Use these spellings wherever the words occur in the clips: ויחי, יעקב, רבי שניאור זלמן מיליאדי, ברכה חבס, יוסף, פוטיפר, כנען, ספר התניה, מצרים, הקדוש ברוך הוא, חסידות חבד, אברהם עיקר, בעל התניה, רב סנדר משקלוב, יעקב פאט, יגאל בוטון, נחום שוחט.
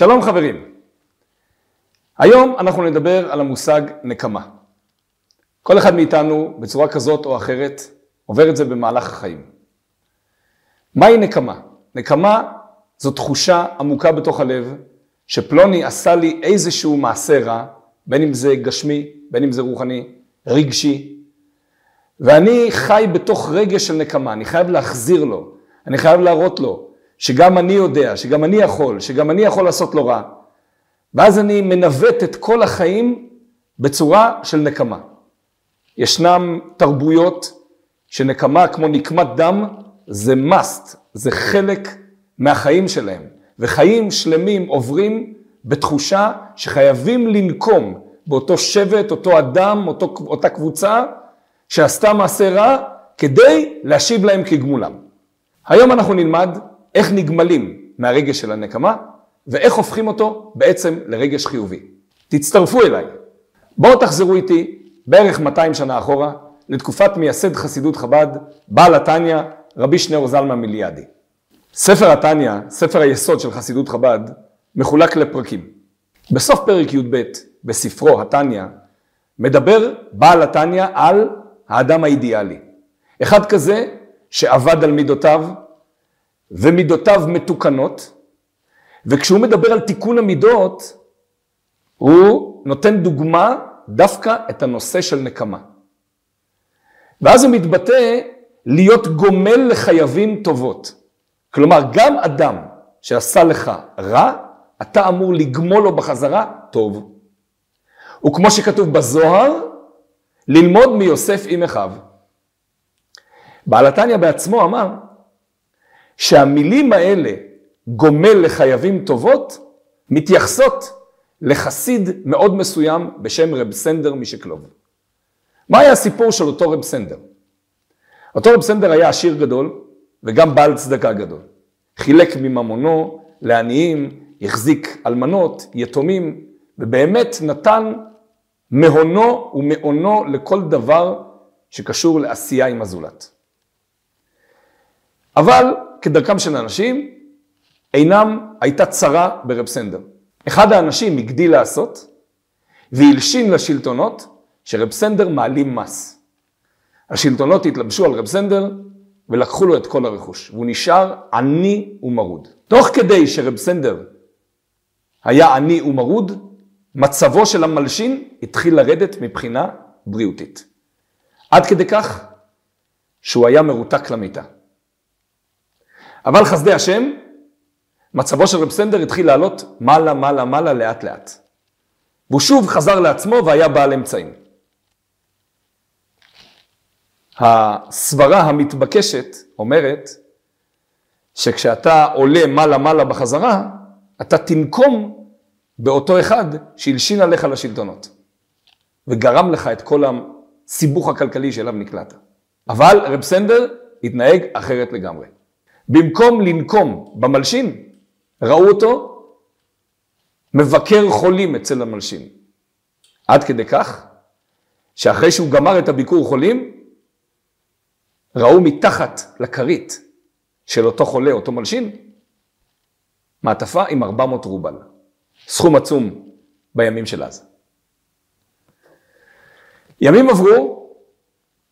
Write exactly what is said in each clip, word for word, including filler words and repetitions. שלום חברים, היום אנחנו נדבר על המושג נקמה. כל אחד מאיתנו בצורה כזאת או אחרת עובר את זה במהלך החיים. מהי נקמה? נקמה זו תחושה עמוקה בתוך הלב שפלוני עשה לי איזשהו מעשה רע, בין אם זה גשמי, בין אם זה רוחני, רגשי. ואני חי בתוך רגש של נקמה, אני חייב להחזיר לו, אני חייב להראות לו. שגם אני יודע, שגם אני יכול, שגם אני יכול לעשות לו רע. ואז אני מנווט את כל החיים בצורה של נקמה. ישנם תרבויות שנקמה כמו נקמת דם, זה must, זה חלק מהחיים שלהם. וחיים שלמים עוברים בתחושה שחייבים לנקום באותו שבט, אותו אדם, אותו, אותה קבוצה שעשתה מעשה רע כדי להשיב להם כגמולם. היום אנחנו נלמד איך נגמלים מהרגש של הנקמה, ואיך הופכים אותו בעצם לרגש חיובי. תצטרפו אליי. בואו תחזרו איתי בערך מאתיים שנה אחורה, לתקופת מייסד חסידות חבד, בעל התניה, רבי שניאור זלמן מיליאדי. ספר התניה, ספר היסוד של חסידות חבד, מחולק לפרקים. בסוף פרק י"ב, בספרו התניה, מדבר בעל התניה על האדם האידיאלי. אחד כזה שעבד על מידותיו, ומידותיו מתוקנות, וכשהוא מדבר על תיקון המידות, הוא נותן דוגמה דווקא את הנושא של נקמה. ואז הוא מתבטא להיות גומל לחייבים טובות. כלומר, גם אדם שעשה לך רע, אתה אמור לגמול לו בחזרה טוב. וכמו שכתוב בזוהר, ללמוד מיוסף עם אחיו. בעל התניה בעצמו אמר, שהמילים האלה, גומל לחייבים טובות, מתייחסות לחסיד מאוד מסוים בשם רב סנדר משקלוב. מה היה הסיפור של אותו רב סנדר? אותו רב סנדר היה עשיר גדול וגם בעל צדקה גדול. חילק מממונו לעניים, החזיק אלמנות, יתומים, ובאמת נתן מהונו ומעונו לכל דבר שקשור לעשייה עם הזולת. אבל כדרכם של אנשים, אינם הייתה צרה ברב סנדר. אחד האנשים הגדיל לעשות, והלשין לשלטונות שרב סנדר מעלים מס. השלטונות התלבשו על רב סנדר, ולקחו לו את כל הרכוש, והוא נשאר עני ומרוד. תוך כדי שרב סנדר היה עני ומרוד, מצבו של המלשין התחיל לרדת מבחינה בריאותית. עד כדי כך שהוא היה מרותק למיטה. אבל חסדי השם, מצבו של רב סנדר התחיל לעלות מעלה, מעלה, מעלה, לאט לאט. והוא שוב חזר לעצמו והיה בעל אמצעים. הסברה המתבקשת אומרת שכשאתה עולה מעלה, מעלה בחזרה, אתה תנקום באותו אחד שהלשין עליך לשלטונות. וגרם לך את כל הסיבוך הכלכלי שאליו נקלעת. אבל רב סנדר התנהג אחרת לגמרי. במקום לנקום במלשין, ראו אותו מבקר חולים אצל המלשין. עד כדי כך, שאחרי שהוא גמר את הביקור חולים, ראו מתחת לקרית של אותו חולה, אותו מלשין, מעטפה עם ארבע מאות רובל. סכום עצום בימים של אז. ימים עברו,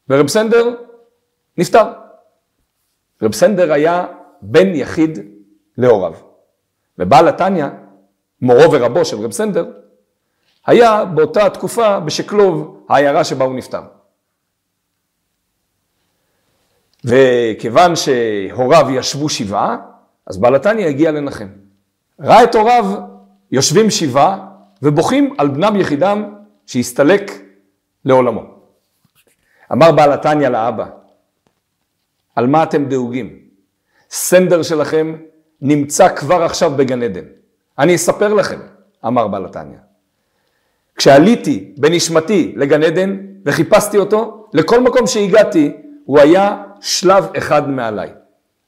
ורב סנדר נפטר. רב סנדר היה בן יחיד להוריו, ובעל התניה, מורו ורבו של רב סנדר, היה באותה התקופה בשקלוב העיירה שבה הוא נפטר. וכיוון שהוריו ישבו שבעה, אז בעל התניה הגיע לנחם. ראה את הוריו יושבים שבעה ובוכים על בנם יחידם שהסתלק לעולמו. אמר בעל התניה לאבא, על מה אתם דאוגים? סנדר שלכם נמצא כבר עכשיו בגן עדן. אני אספר לכם, אמר בעל התניה. כשעליתי בנשמתי לגן עדן וחיפשתי אותו, לכל מקום שהגעתי הוא היה שלב אחד מעליי.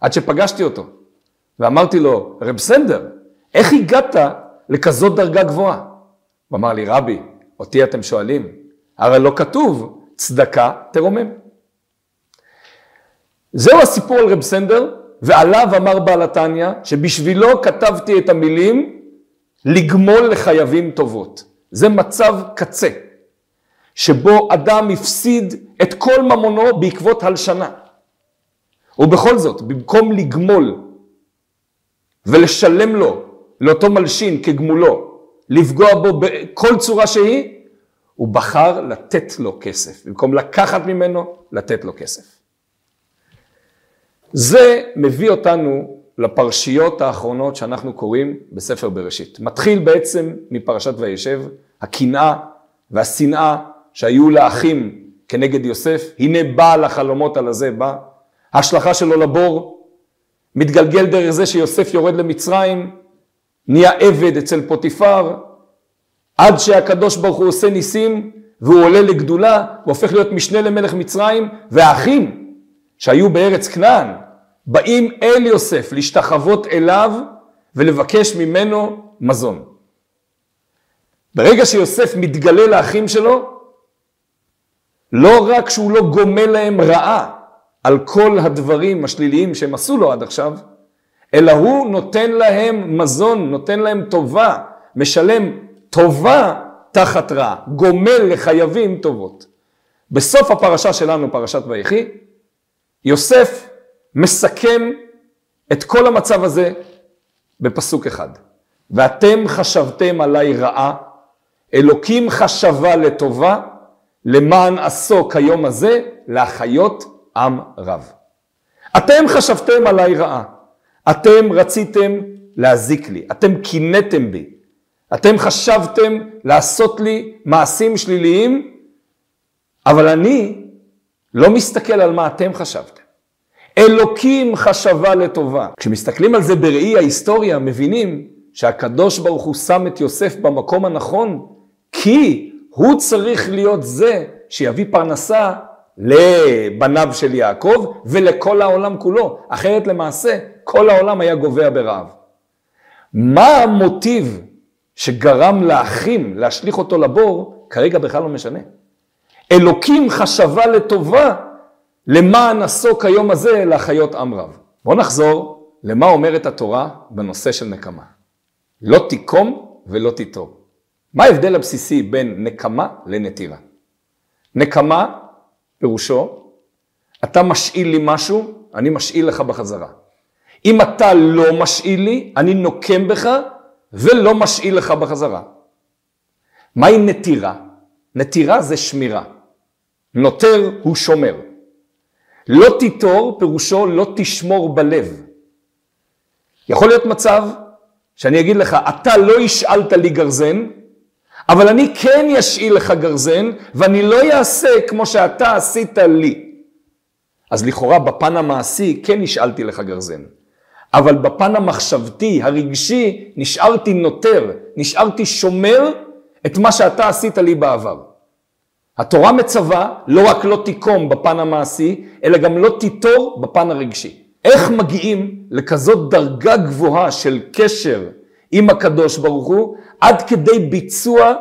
עד שפגשתי אותו ואמרתי לו, רב סנדר, איך הגעת לכזאת דרגה גבוהה? הוא אמר לי, רבי, אותי אתם שואלים, הרי לא כתוב צדקה תרומם. זהו הסיפור על רב סנדר, ועליו אמר בעל התניה שבשבילו כתבתי את המילים לגמול לחייבים טובות. זה מצב קצה, שבו אדם הפסיד את כל ממונו בעקבות הלשנה. ובכל זאת, במקום לגמול ולשלם לו, לאותו מלשין כגמולו, לפגוע בו בכל צורה שהיא, הוא בחר לתת לו כסף. במקום לקחת ממנו, לתת לו כסף. זה מביא אותנו לפרשיות האחרונות שאנחנו קוראים בספר בראשית. מתחיל בעצם מפרשת וישב, הקנאה והשנאה שהיו לאחים כנגד יוסף. הנה בעל החלומות על הזה בא. ההשלכה שלו לבור מתגלגל דרך זה שיוסף יורד למצרים, נהיה עבד אצל פוטיפר, עד שהקדוש ברוך הוא עושה ניסים והוא עולה לגדולה, והופך להיות משנה למלך מצרים, והאחים שהיו בארץ כנען, באים אל יוסף להשתחוות אליו ולבקש ממנו מזון. ברגע שיוסף מתגלה לאחים שלו, לא רק שהוא לא גומל להם רעה על כל הדברים השליליים שהם עשו לו עד עכשיו, אלא הוא נותן להם מזון, נותן להם טובה, משלם טובה תחת רעה, גומל לחייבים טובות. בסוף הפרשה שלנו, פרשת ויחי, יוסף מסכם את כל המצב הזה בפסוק אחד. ואתם חשבתם עליי רעה, אלוקים חשבה לטובה, למען עשו כיום הזה להחיות עם רב. אתם חשבתם עליי רעה, אתם רציתם להזיק לי, אתם קינאתם בי, אתם חשבתם לעשות לי מעשים שליליים, אבל אני לא מסתכל על מה אתם חשבתם. אלוקים חשבה לטובה. כשמסתכלים על זה בראי ההיסטוריה, מבינים שהקדוש ברוך הוא שם את יוסף במקום הנכון, כי הוא צריך להיות זה שיביא פרנסה לבניו של יעקב ולכל העולם כולו. אחרת למעשה, כל העולם היה גובע ברעב. מה המוטיב שגרם לאחים להשליך אותו לבור, כרגע בכלל לא משנה. אלוקים חשבה לטובה, למען עשו כיום הזה להחיות עם רב. בואו נחזור למה אומרת התורה בנושא של נקמה. לא תיקום ולא תיטור. מה ההבדל הבסיסי בין נקמה לנתירה? נקמה, פירושו, אתה משאיל לי משהו, אני משאיל לך בחזרה. אם אתה לא משאיל לי, אני נוקם בך ולא משאיל לך בחזרה. מהי נתירה? נתירה זה שמירה. נותר הוא שומר. לא תיתור, פירושו לא תשמור בלב. יכול להיות מצב שאני אגיד לך, אתה לא ישאלת לי גרזן, אבל אני כן ישאיל לך גרזן, ואני לא יעשה כמו שאתה עשית לי. אז לכאורה בפן המעשי כן נשאלתי לך גרזן, אבל בפן המחשבתי, הרגשי, נשארתי נותר, נשארתי שומר את מה שאתה עשית לי בעבר. התורה מצווה לא רק לא תיקום בפן המעשי, אלא גם לא תיתור בפן הרגשי. איך מגיעים לכזאת דרגה גבוהה של קשר עם הקדוש ברוך הוא, עד כדי ביצוע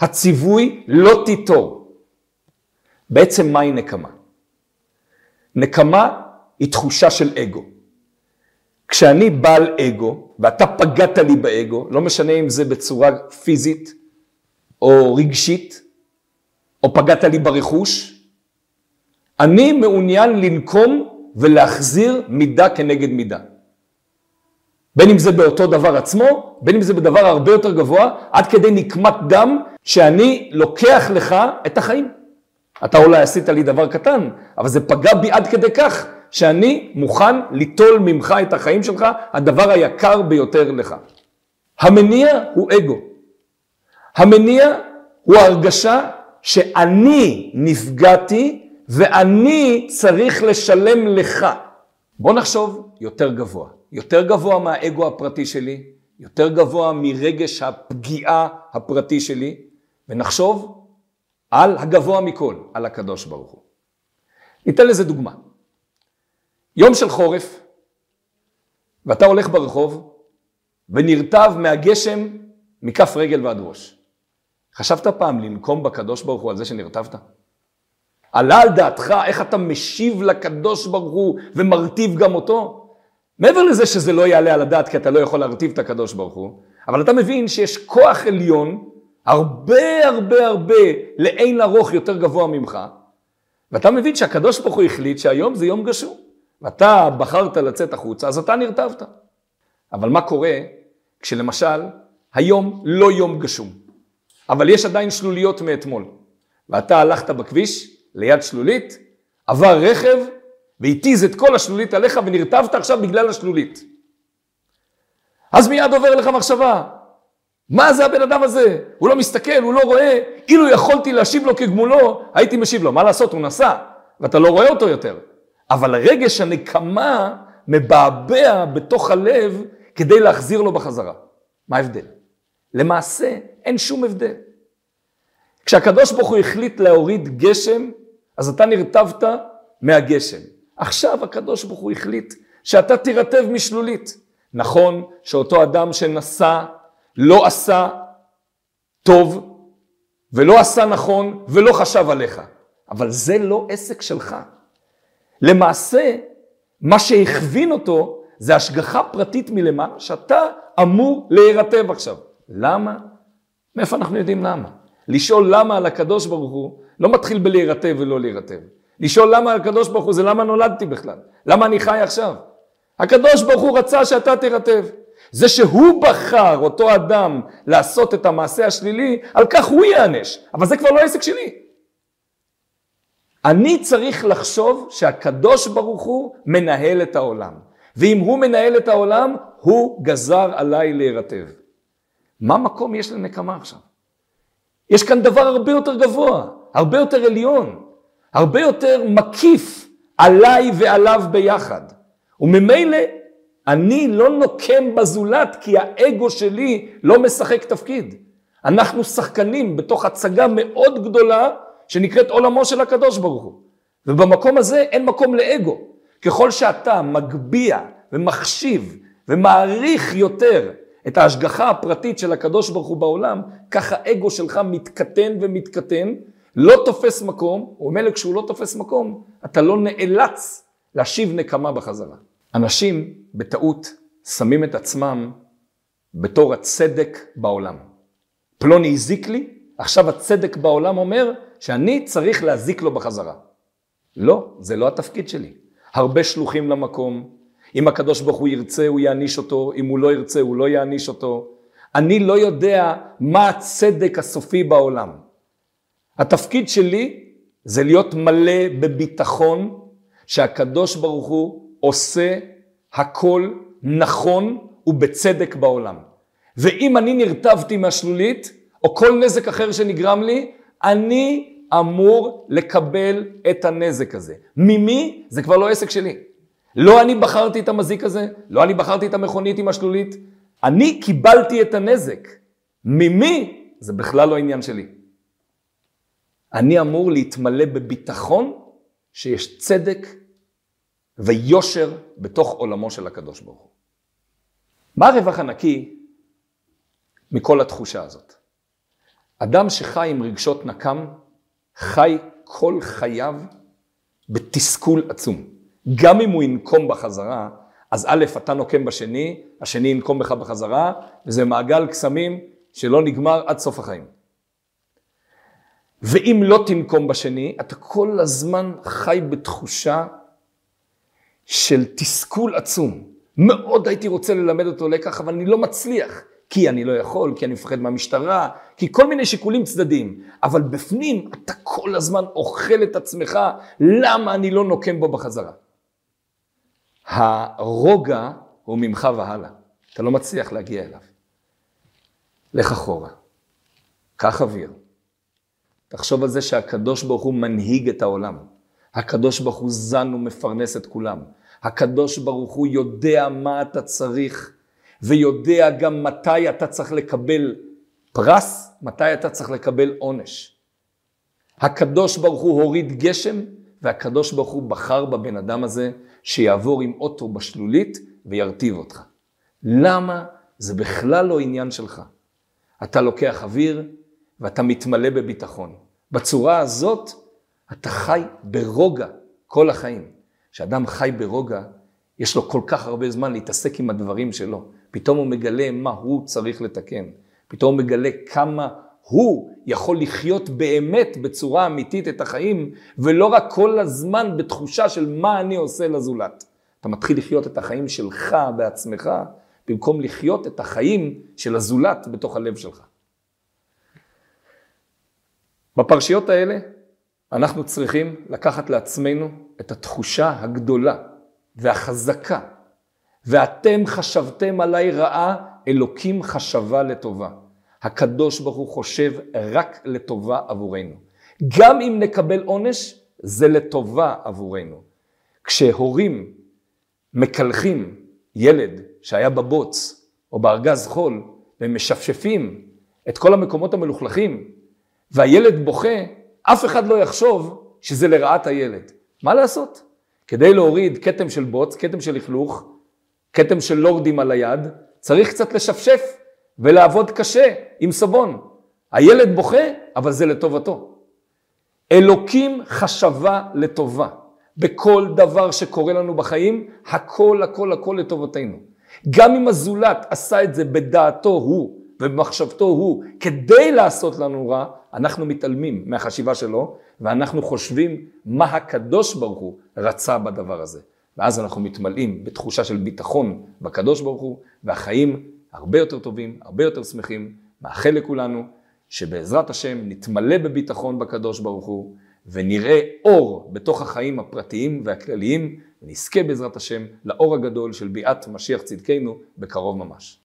הציווי לא תיתור? בעצם מהי נקמה? נקמה היא תחושה של אגו. כשאני בעל אגו, ואתה פגעת לי באגו, לא משנה אם זה בצורה פיזית או רגשית, או פגעת לי ברכוש, אני מעוניין לנקום ולהחזיר מידה כנגד מידה. בין אם זה באותו דבר עצמו, בין אם זה בדבר הרבה יותר גבוה, עד כדי נקמת דם שאני לוקח לך את החיים. אתה אולי עשית לי דבר קטן, אבל זה פגע בי עד כדי כך, שאני מוכן ליטול ממך את החיים שלך, הדבר היקר ביותר לך. המניע הוא אגו. המניע הוא הרגשה שאני נפגעתי ואני צריך לשלם לך. בוא נחשוב יותר גבוה. יותר גבוה מהאגו הפרטי שלי, יותר גבוה מרגש הפגיעה הפרטי שלי, ונחשוב על הגבוה מכל, על הקדוש ברוך הוא. ניתן לזה דוגמה. יום של חורף, ואתה הולך ברחוב, ונרטב מהגשם מכף רגל ועד ראש. חשבת פעם לנקום בקדוש ברוך הוא על זה שנרטבת? עלה על דעתך איך אתה משיב לקדוש ברוך הוא ומרטיב גם אותו? מעבר לזה שזה לא יעלה על הדעת כי אתה לא יכול להרטיב את הקדוש ברוך הוא, אבל אתה מבין שיש כוח עליון, הרבה הרבה הרבה לאין ארוך יותר גבוה ממך, ואתה מבין שהקדוש ברוך הוא החליט שהיום זה יום גשום, ואתה בחרת לצאת החוצה, אז אתה נרטבת. אבל מה קורה כשלמשל היום לא יום גשום, אבל יש עדיין שלוליות מאתמול, ואתה הלכת בכביש ליד שלולית, עבר רכב והטיז את כל השלולית עליך ונרטבת עכשיו בגלל השלולית. אז מיד עובר לך מחשבה, מה זה הבן אדם הזה? הוא לא מסתכל, הוא לא רואה, אילו יכולתי להשיב לו כגמולו, הייתי משיב לו, מה לעשות? הוא נסע, ואתה לא רואה אותו יותר. אבל הרגש הנקמה מבעבע בתוך הלב כדי להחזיר לו בחזרה. מה ההבדל? למעשה אין שום הבדל. כשהקדוש ברוך הוא החליט להוריד גשם, אז אתה נרטבת מהגשם. עכשיו הקדוש ברוך הוא החליט שאתה תירטב משלולית. נכון שאותו אדם שנסע לא עשה טוב ולא עשה נכון ולא חשב עליך, אבל זה לא עסק שלך. למעשה מה שהכווין אותו זה השגחה פרטית מלמעלה שאתה אמור להירטב עכשיו. למה? מאיפה אנחנו יודעים למה? לשאול למה על הקדוש ברוך הוא לא מתחיל בלהירטב ולא להירטב. לשאול למה על הקדוש ברוך הוא זה למה נולדתי בכלל, למה אני חי עכשיו. הקדוש ברוך הוא רצה שאתה תירטב. זה שהוא בחר אותו אדם לעשות את המעשה השלילי, על כך הוא יענש, אבל זה כבר לא עסק שלי. אני צריך לחשוב שהקדוש ברוך הוא מנהל את העולם, ואם הוא מנהל את העולם, הוא גזר עליי להירטב. מה מקום יש לנקמה עכשיו? יש כאן דבר הרבה יותר גבוה, הרבה יותר עליון, הרבה יותר מקיף עליי ועליו ביחד. וממילא אני לא נוקם בזולת כי האגו שלי לא משחק תפקיד. אנחנו שחקנים בתוך הצגה מאוד גדולה שנקראת עולמו של הקדוש ברוך הוא. ובמקום הזה אין מקום לאגו. ככל שאתה מגביע ומחשיב ומעריך יותר את ההשגחה הפרטית של הקדוש ברוך הוא בעולם, כך האגו שלך מתקטן ומתקטן, לא תופס מקום, הוא אומר כשהוא לא תופס מקום, אתה לא נאלץ להשיב נקמה בחזרה. אנשים בטעות שמים את עצמם בתור הצדק בעולם. פלוני הזיק לי, עכשיו הצדק בעולם אומר שאני צריך להזיק לו בחזרה. לא, זה לא התפקיד שלי. הרבה שלוחים למקום. אם הקדוש ברוך הוא ירצה הוא יעניש אותו, אם הוא לא ירצה הוא לא יעניש אותו. אני לא יודע מה הצדק הסופי בעולם. התפקיד שלי זה להיות מלא בביטחון שהקדוש ברוך הוא עושה הכל נכון ובצדק בעולם. ואם אני נרטבתי מהשלולית, או כל נזק אחר שנגרם לי, אני אמור לקבל את הנזק הזה. ממי? זה כבר לא עסק שלי. לא אני בחרתי את המזיק הזה, לא אני בחרתי את המכונית עם השלולית. אני קיבלתי את הנזק. ממי? זה בכלל לא עניין שלי. אני אמור להתמלא בביטחון שיש צדק ויושר בתוך עולמו של הקדוש ברוך הוא. מה הרווח הנקי מכל התחושה הזאת? אדם שחי עם רגשות נקם, חי כל חייו בתסכול עצום. גם אם הוא ינקום בחזרה, אז א' אתה נוקם בשני, השני ינקום בך בחזרה, וזה מעגל קסמים שלא נגמר עד סוף החיים. ואם לא תנקום בשני, אתה כל הזמן חי בתחושה של תסכול עצום. מאוד הייתי רוצה ללמד אותו לקח, אבל אני לא מצליח, כי אני לא יכול, כי אני מפחד מהמשטרה, כי כל מיני שיקולים צדדיים. אבל בפנים אתה כל הזמן אוכל את עצמך, למה אני לא נוקם בו בחזרה? הרוגע הוא ממך והלאה. אתה לא מצליח להגיע אליו. לך אחורה. קח אוויר. תחשוב על זה שהקדוש ברוך הוא מנהיג את העולם. הקדוש ברוך הוא זן ומפרנס את כולם. הקדוש ברוך הוא יודע מה אתה צריך, ויודע גם מתי אתה צריך לקבל פרס, מתי אתה צריך לקבל עונש. הקדוש ברוך הוא הוריד גשם, והקדוש ברוך הוא בחר בבן אדם הזה שיעבור עם אוטו בשלולית וירטיב אותך. למה? זה בכלל לא עניין שלך. אתה לוקח אוויר ואתה מתמלא בביטחון. בצורה הזאת אתה חי ברוגע כל החיים. כשאדם חי ברוגע, יש לו כל כך הרבה זמן להתעסק עם הדברים שלו. פתאום הוא מגלה מה הוא צריך לתקן. פתאום הוא מגלה כמה הוא יכול לחיות באמת בצורה אמיתית את החיים, ולא רק כל הזמן בתחושה של מה אני עושה לזולת. אתה מתחיל לחיות את החיים שלך בעצמך, במקום לחיות את החיים של הזולת בתוך הלב שלך. בפרשיות האלה אנחנו צריכים לקחת לעצמנו את התחושה הגדולה והחזקה. ואתם חשבתם עליי רעה, אלוקים חשבה לטובה. הקדוש ברוך הוא חושב רק לטובה עבורנו. גם אם נקבל עונש, זה לטובה עבורנו. כשהורים מקלחים ילד שהיה בבוץ או בארגז חול, והם משפשפים את כל המקומות המלוכלכים, והילד בוכה, אף אחד לא יחשוב שזה לרעת הילד. מה לעשות? כדי להוריד קטם של בוץ, קטם של לכלוך, קטם של לורדים על היד, צריך קצת לשפשף ולעבוד קשה עם סבון. הילד בוכה, אבל זה לטובתו. אלוקים חשבה לטובה. בכל דבר שקורה לנו בחיים, הכל, הכל, הכל לטובתנו. גם אם הזולת עשה את זה בדעתו הוא ובמחשבתו הוא, כדי לעשות לנו רע, אנחנו מתעלמים מהחשיבה שלו, ואנחנו חושבים מה הקדוש ברוך הוא רצה בדבר הזה. ואז אנחנו מתמלאים בתחושה של ביטחון בקדוש ברוך הוא, והחיים הרבה יותר טובים, הרבה יותר שמחים. מאחל לכולנו שבעזרת השם נתמלא בביטחון בקדוש ברוך הוא, ונראה אור בתוך החיים הפרטיים והכלליים, ונזכה בעזרת השם לאור הגדול של ביאת משיח צדקנו בקרוב ממש.